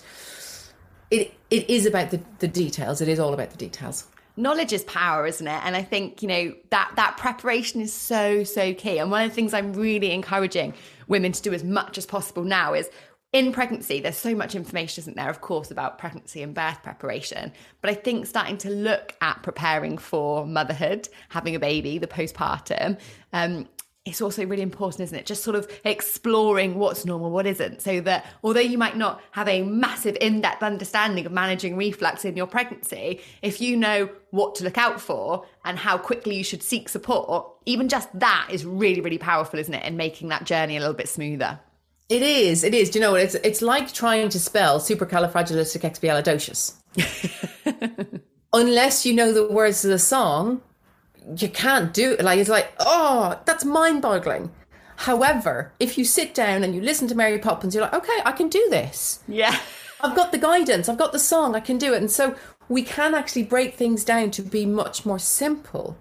it. It is about the, the details. It is all about the details. knowledge is power, isn't it? And I think, you know, that that preparation is so, so key. And one of the things I'm really encouraging women to do as much as possible now is in pregnancy, there's so much information, isn't there, of course, about pregnancy and birth preparation. But I think starting to look at preparing for motherhood, having a baby, the postpartum, um, it's also really important, isn't it? Just sort of exploring what's normal, what isn't, so that although you might not have a massive in-depth understanding of managing reflux in your pregnancy, if you know what to look out for and how quickly you should seek support, even just that is really, really powerful, isn't it? And making that journey a little bit smoother. It is, it is. Do you know what? It's, it's like trying to spell supercalifragilisticexpialidocious. Unless you know the words of the song, you can't do it. Like, it's like, oh, that's mind boggling. However, if you sit down and you listen to Mary Poppins, you're like, okay, I can do this. Yeah. I've got the guidance. I've got the song. I can do it. And so we can actually break things down to be much more simple.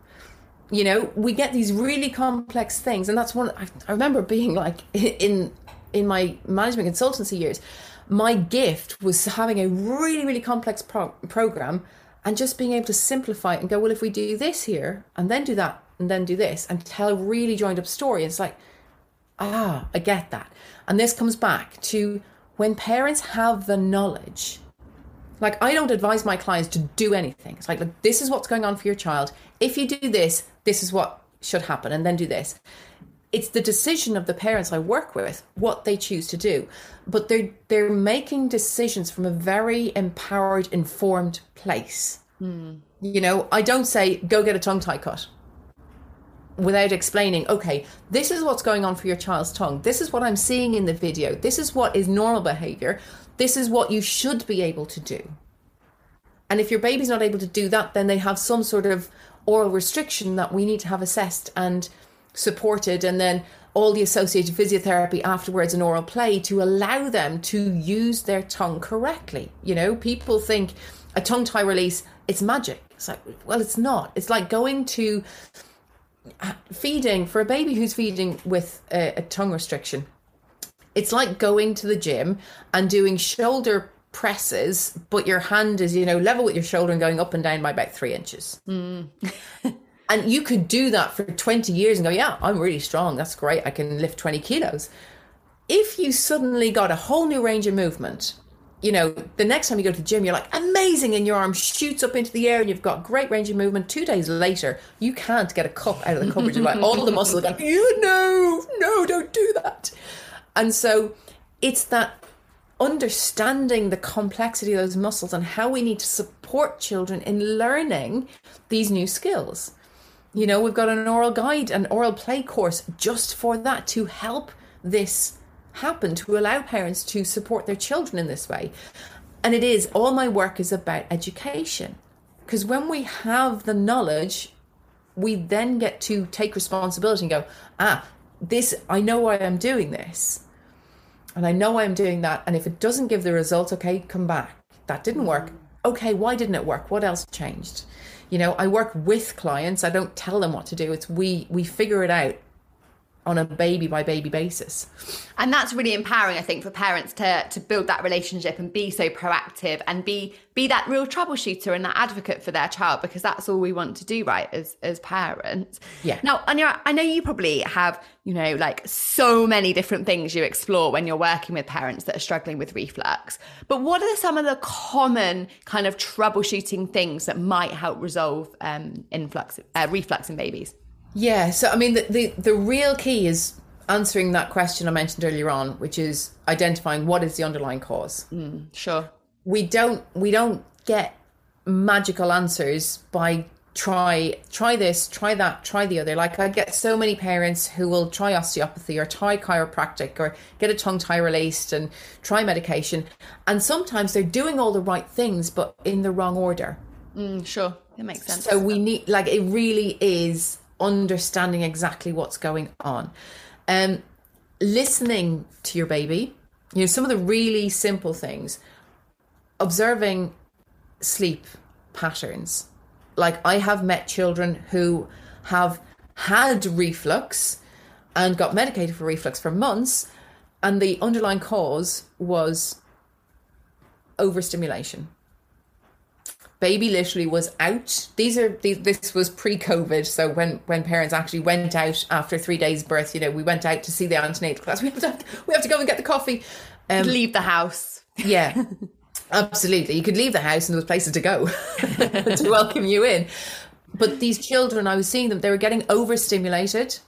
You know, we get these really complex things. And that's one, I, I remember being like in, in my management consultancy years, my gift was having a really, really complex pro- program and just being able to simplify it and go, well, if we do this here and then do that and then do this and tell a really joined up story, it's like, ah, I get that. And this comes back to when parents have the knowledge. Like, I don't advise my clients to do anything. It's like, look, this is what's going on for your child. If you do this, this is what should happen, and then do this. It's the decision of the parents I work with, what they choose to do. But they're, they're making decisions from a very empowered, informed place. Mm. You know, I don't say, go get a tongue tie cut without explaining, okay, this is what's going on for your child's tongue. This is what I'm seeing in the video. This is what is normal behavior. This is what you should be able to do. And if your baby's not able to do that, then they have some sort of oral restriction that we need to have assessed and supported, and then all the associated physiotherapy afterwards and oral play to allow them to use their tongue correctly. You know, people think a tongue tie release, it's magic. It's like, well, it's not. It's like going to feeding for a baby who's feeding with a, a tongue restriction. It's like going to the gym and doing shoulder presses, but your hand is, you know, level with your shoulder and going up and down by about three inches. Mm. And you could do that for twenty years and go, yeah, I'm really strong. That's great. I can lift twenty kilos. If you suddenly got a whole new range of movement, you know, the next time you go to the gym, you're like, amazing. And your arm shoots up into the air and you've got great range of movement. Two days later, you can't get a cup out of the cupboard. You're like, all the muscles are like, you know, no, don't do that. And so it's that understanding the complexity of those muscles and how we need to support children in learning these new skills. You know, we've got an oral guide, an oral play course just for that, to help this happen, to allow parents to support their children in this way. And it is, all my work is about education, because when we have the knowledge, we then get to take responsibility and go, ah, this, I know why I'm doing this. And I know why I'm doing that. And if it doesn't give the result, okay, come back. That didn't work. Okay, why didn't it work? What else changed? You know, I work with clients. I don't tell them what to do. It's we we figure it out on a baby by baby basis. And that's really empowering, I think, for parents to to build that relationship and be so proactive and be be that real troubleshooter and that advocate for their child, because that's all we want to do, right, as as parents. Yeah. Now, Anya, I know you probably have, you know, like so many different things you explore when you're working with parents that are struggling with reflux. But what are some of the common kind of troubleshooting things that might help resolve um, influx, uh, reflux in babies? Yeah. So, I mean, the, the, the real key is answering that question I mentioned earlier on, which is identifying what is the underlying cause. Mm, sure. We don't, we don't get magical answers by try, try this, try that, try the other. Like, I get so many parents who will try osteopathy or try chiropractic or get a tongue tie released and try medication. And sometimes they're doing all the right things, but in the wrong order. Mm, sure. That makes sense. So we need, like, it really is understanding exactly what's going on. Um, listening to your baby, you know, some of the really simple things, observing sleep patterns. Like, I have met children who have had reflux and got medicated for reflux for months, and the underlying cause was overstimulation. Baby literally was out. These are these, this was pre-COVID, so when, when parents actually went out after three days' birth, you know, we went out to see the antenatal class. We have to we have to go and get the coffee. Um, leave the house. Yeah, absolutely. You could leave the house and there was places to go to welcome you in. But these children, I was seeing them; they were getting overstimulated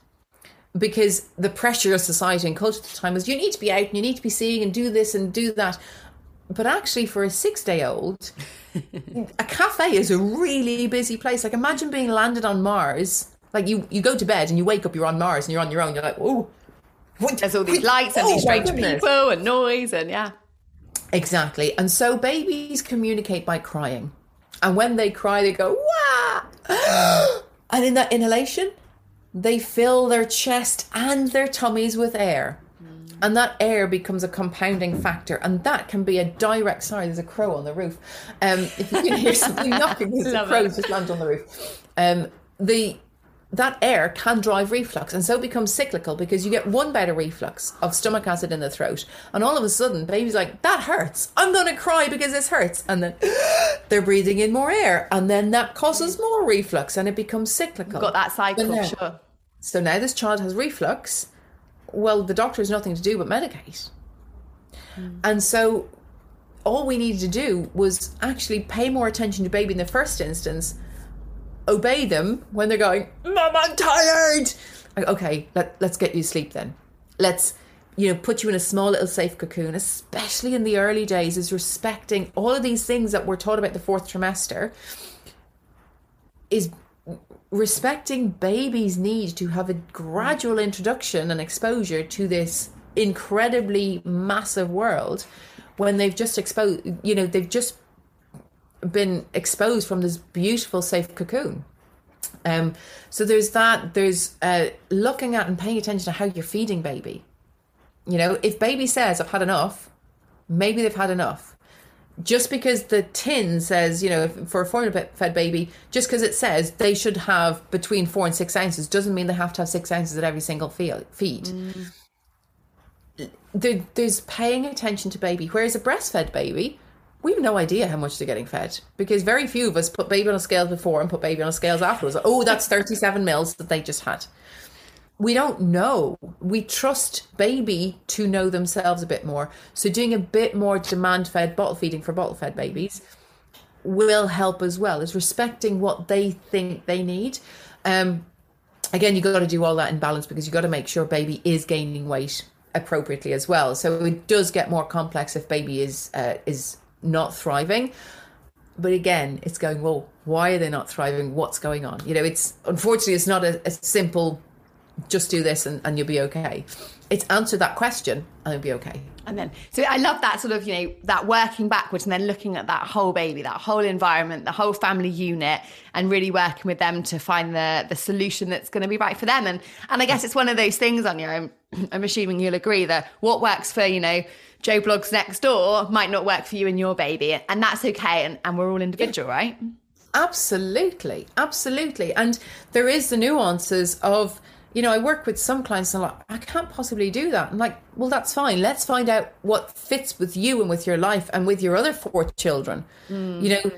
because the pressure of society and culture at the time was: you need to be out, and you need to be seeing, and do this and do that. But actually, for a six-day-old, a cafe is a really busy place. Like, imagine being landed on Mars. Like, you, you go to bed and you wake up, you're on Mars and you're on your own. You're like, oh. There's all these lights and oh, these strange people and noise and, yeah. Exactly. And so babies communicate by crying. And when they cry, they go, wah! And in that inhalation, they fill their chest and their tummies with air. And that air becomes a compounding factor. And that can be a direct... Sorry, there's a crow on the roof. Um, if you can hear something knocking, there's a crow just landed on the roof. Um, the that air can drive reflux. And so it becomes cyclical because you get one bout of reflux of stomach acid in the throat. And all of a sudden, baby's like, that hurts. I'm going to cry because this hurts. And then they're breathing in more air. And then that causes more reflux and it becomes cyclical. You've got that cycle, now, sure. So now this child has reflux. Well, the doctor has nothing to do but medicate. Mm. And so all we needed to do was actually pay more attention to baby in the first instance, obey them when they're going, Mum, I'm tired. Like, okay, let, let's get you sleep then. Let's, you know, put you in a small little safe cocoon, especially in the early days, is respecting all of these things that we're taught about the fourth trimester, is respecting baby's need to have a gradual introduction and exposure to this incredibly massive world when they've just exposed, you know, they've just been exposed from this beautiful safe cocoon. Um, so there's that, there's uh, looking at and paying attention to how you're feeding baby. You know, if baby says, I've had enough, maybe they've had enough. Just because the tin says, you know, for a formula-fed baby, just because it says they should have between four and six ounces doesn't mean they have to have six ounces at every single feed. Mm. There, there's paying attention to baby. Whereas a breastfed baby, we have no idea how much they're getting fed because very few of us put baby on a scale before and put baby on a scale afterwards. Oh, that's thirty-seven mils that they just had. We don't know. We trust baby to know themselves a bit more. So doing a bit more demand-fed bottle feeding for bottle-fed babies will help as well. It's respecting what they think they need. Um, again, you've got to do all that in balance because you've got to make sure baby is gaining weight appropriately as well. So it does get more complex if baby is uh, is not thriving. But again, it's going, well, why are they not thriving? What's going on? You know, it's unfortunately, it's not a, a simple... just do this and, and you'll be okay. It's answer that question and it'll be okay. And then, so I love that sort of, you know, that working backwards and then looking at that whole baby, that whole environment, the whole family unit, and really working with them to find the the solution that's going to be right for them. And and I guess it's one of those things, Anya, I'm, I'm assuming you'll agree that what works for, you know, Joe Blogs next door might not work for you and your baby. And that's okay. And, and we're all individual, yeah. Right? Absolutely. Absolutely. And there is the nuances of, you know, I work with some clients and I'm like, I can't possibly do that. I'm like, well, that's fine. Let's find out what fits with you and with your life and with your other four children. Mm. You know,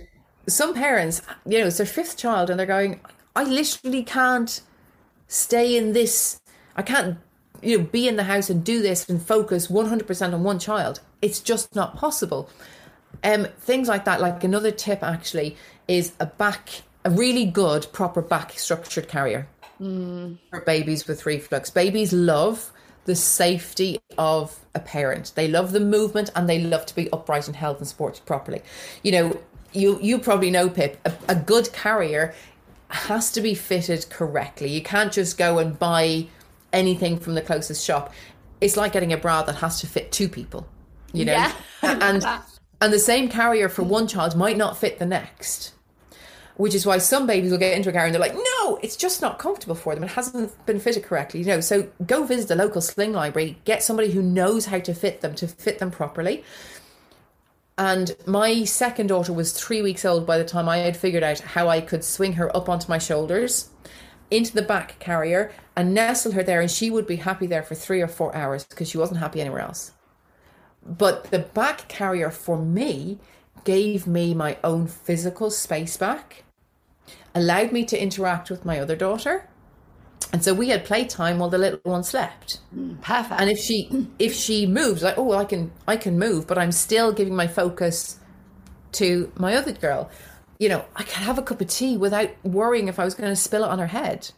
some parents, you know, it's their fifth child and they're going, I literally can't stay in this. I can't, you know, be in the house and do this and focus one hundred percent on one child. It's just not possible. Um, things like that, like another tip actually is a back, a really good, proper back structured carrier. Mm. For babies with reflux. Babies love the safety of a parent. They love the movement and they love to be upright and held and supported properly. You know, you you probably know, Pip, a, a good carrier has to be fitted correctly. You can't just go and buy anything from the closest shop. It's like getting a bra that has to fit two people, you know. Yeah. and and the same carrier for one child might not fit the next. Which is why some babies will get into a carrier and they're like, no, it's just not comfortable for them. It hasn't been fitted correctly. You know, so go visit the local sling library, get somebody who knows how to fit them, to fit them properly. And my second daughter was three weeks old by the time I had figured out how I could swing her up onto my shoulders, into the back carrier and nestle her there. And she would be happy there for three or four hours because she wasn't happy anywhere else. But the back carrier for me gave me my own physical space back, allowed me to interact with my other daughter. And so we had playtime while the little one slept. Perfect. And if she if she moves, like, oh, well, I can I can move, but I'm still giving my focus to my other girl. You know, I could have a cup of tea without worrying if I was going to spill it on her head.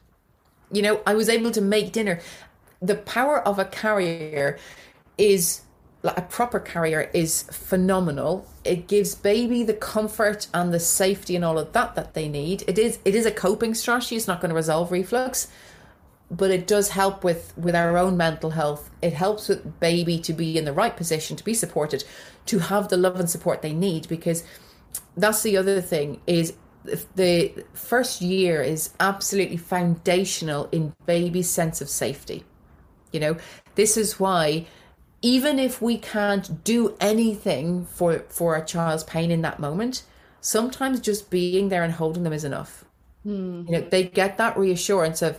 You know, I was able to make dinner. The power of a carrier is, like a proper carrier, is phenomenal. It gives baby the comfort and the safety and all of that that they need. It is it is a coping strategy. It's not going to resolve reflux, but it does help with, with our own mental health. It helps with baby to be in the right position, to be supported, to have the love and support they need, because that's the other thing is the first year is absolutely foundational in baby's sense of safety. You know, this is why even if we can't do anything for, for a child's pain in that moment, sometimes just being there and holding them is enough. Mm. You know, they get that reassurance of,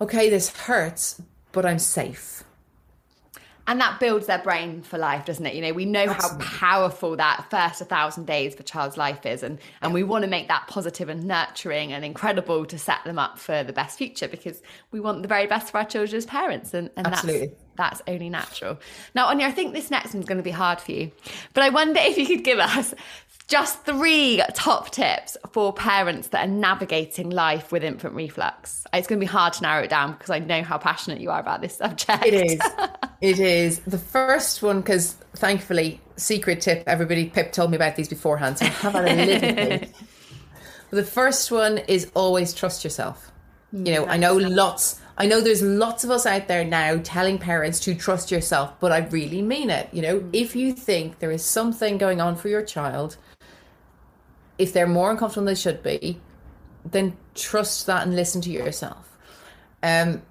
okay, this hurts, but I'm safe. And that builds their brain for life, doesn't it? You know, we know Absolutely. How powerful that first one thousand days of a child's life is. And, and we want to make that positive and nurturing and incredible to set them up for the best future, because we want the very best for our children as parents. And, and Absolutely. That's, that's only natural. Now, Anya, I think this next one's going to be hard for you, but I wonder if you could give us just three top tips for parents that are navigating life with infant reflux. It's going to be hard to narrow it down because I know how passionate you are about this subject. It is. It is. The first one, because thankfully, secret tip, everybody, Pip told me about these beforehand, so I have had a little bit. The first one is always trust yourself. You know, I know lots, I know there's lots of us out there now telling parents to trust yourself, but I really mean it. You know, if you think there is something going on for your child, if they're more uncomfortable than they should be, then trust that and listen to yourself. Um,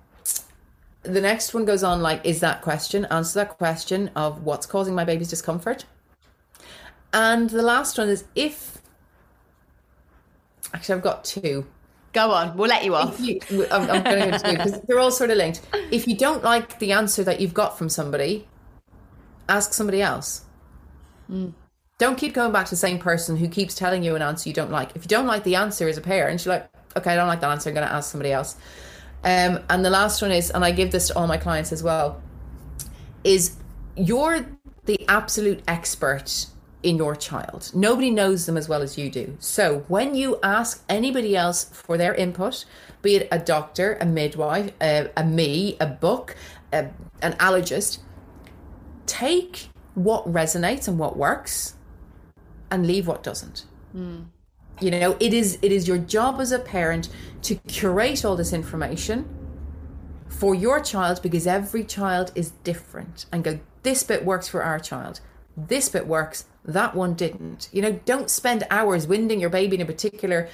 the next one goes on like, is that question, answer that question of what's causing my baby's discomfort. And the last one is if, actually I've got two. Go on, we'll let you off. You, I'm, I'm going to do because they're all sort of linked. If you don't like the answer that you've got from somebody, ask somebody else. Mm. Don't keep going back to the same person who keeps telling you an answer you don't like. If you don't like the answer as a parent, you're like, okay, I don't like that answer. I'm going to ask somebody else. Um, and the last one is, and I give this to all my clients as well, is you're the absolute expert in your child. Nobody knows them as well as you do. So when you ask anybody else for their input, be it a doctor, a midwife, a, a me, a book, a, an allergist, take what resonates and what works, and leave what doesn't. Mm. You know, it is it is your job as a parent to curate all this information for your child, because every child is different, and go, this bit works for our child, this bit works, that one didn't. You know, don't spend hours winding your baby in a particular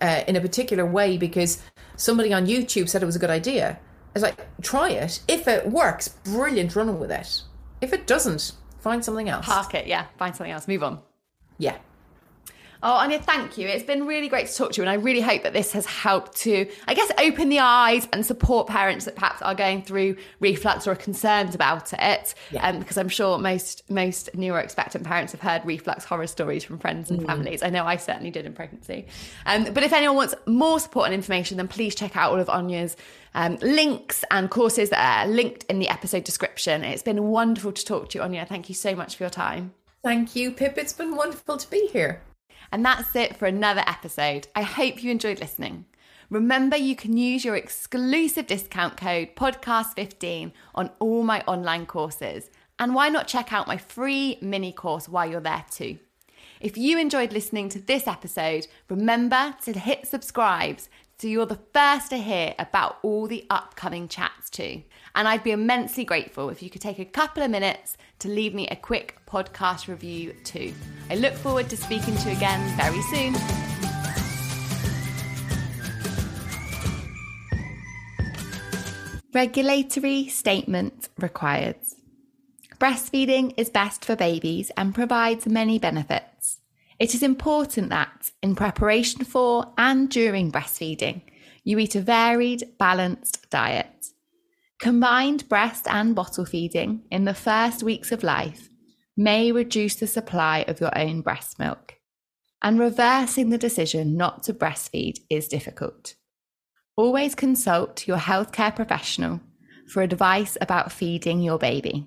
uh, in a particular way because somebody on YouTube said it was a good idea. It's like, try it. If it works, brilliant, run with it. If it doesn't, find something else. Park it, yeah. Find something else. Move on. Yeah. Oh, Anya, thank you. It's been really great to talk to you. And I really hope that this has helped to, I guess, open the eyes and support parents that perhaps are going through reflux or are concerned about it. Yeah. Um, because I'm sure most most neuroexpectant parents have heard reflux horror stories from friends and mm. families. I know I certainly did in pregnancy. Um, but if anyone wants more support and information, then please check out all of Anya's um, links and courses that are linked in the episode description. It's been wonderful to talk to you, Anya. Thank you so much for your time. Thank you, Pip. It's been wonderful to be here. And that's it for another episode. I hope you enjoyed listening. Remember, you can use your exclusive discount code podcast fifteen on all my online courses. And why not check out my free mini course while you're there too? If you enjoyed listening to this episode, remember to hit subscribe so you're the first to hear about all the upcoming chats too. And I'd be immensely grateful if you could take a couple of minutes to leave me a quick podcast review too. I look forward to speaking to you again very soon. Regulatory statement required. Breastfeeding is best for babies and provides many benefits. It is important that, in preparation for and during breastfeeding, you eat a varied, balanced diet. Combined breast and bottle feeding in the first weeks of life may reduce the supply of your own breast milk, and reversing the decision not to breastfeed is difficult. Always consult your healthcare professional for advice about feeding your baby.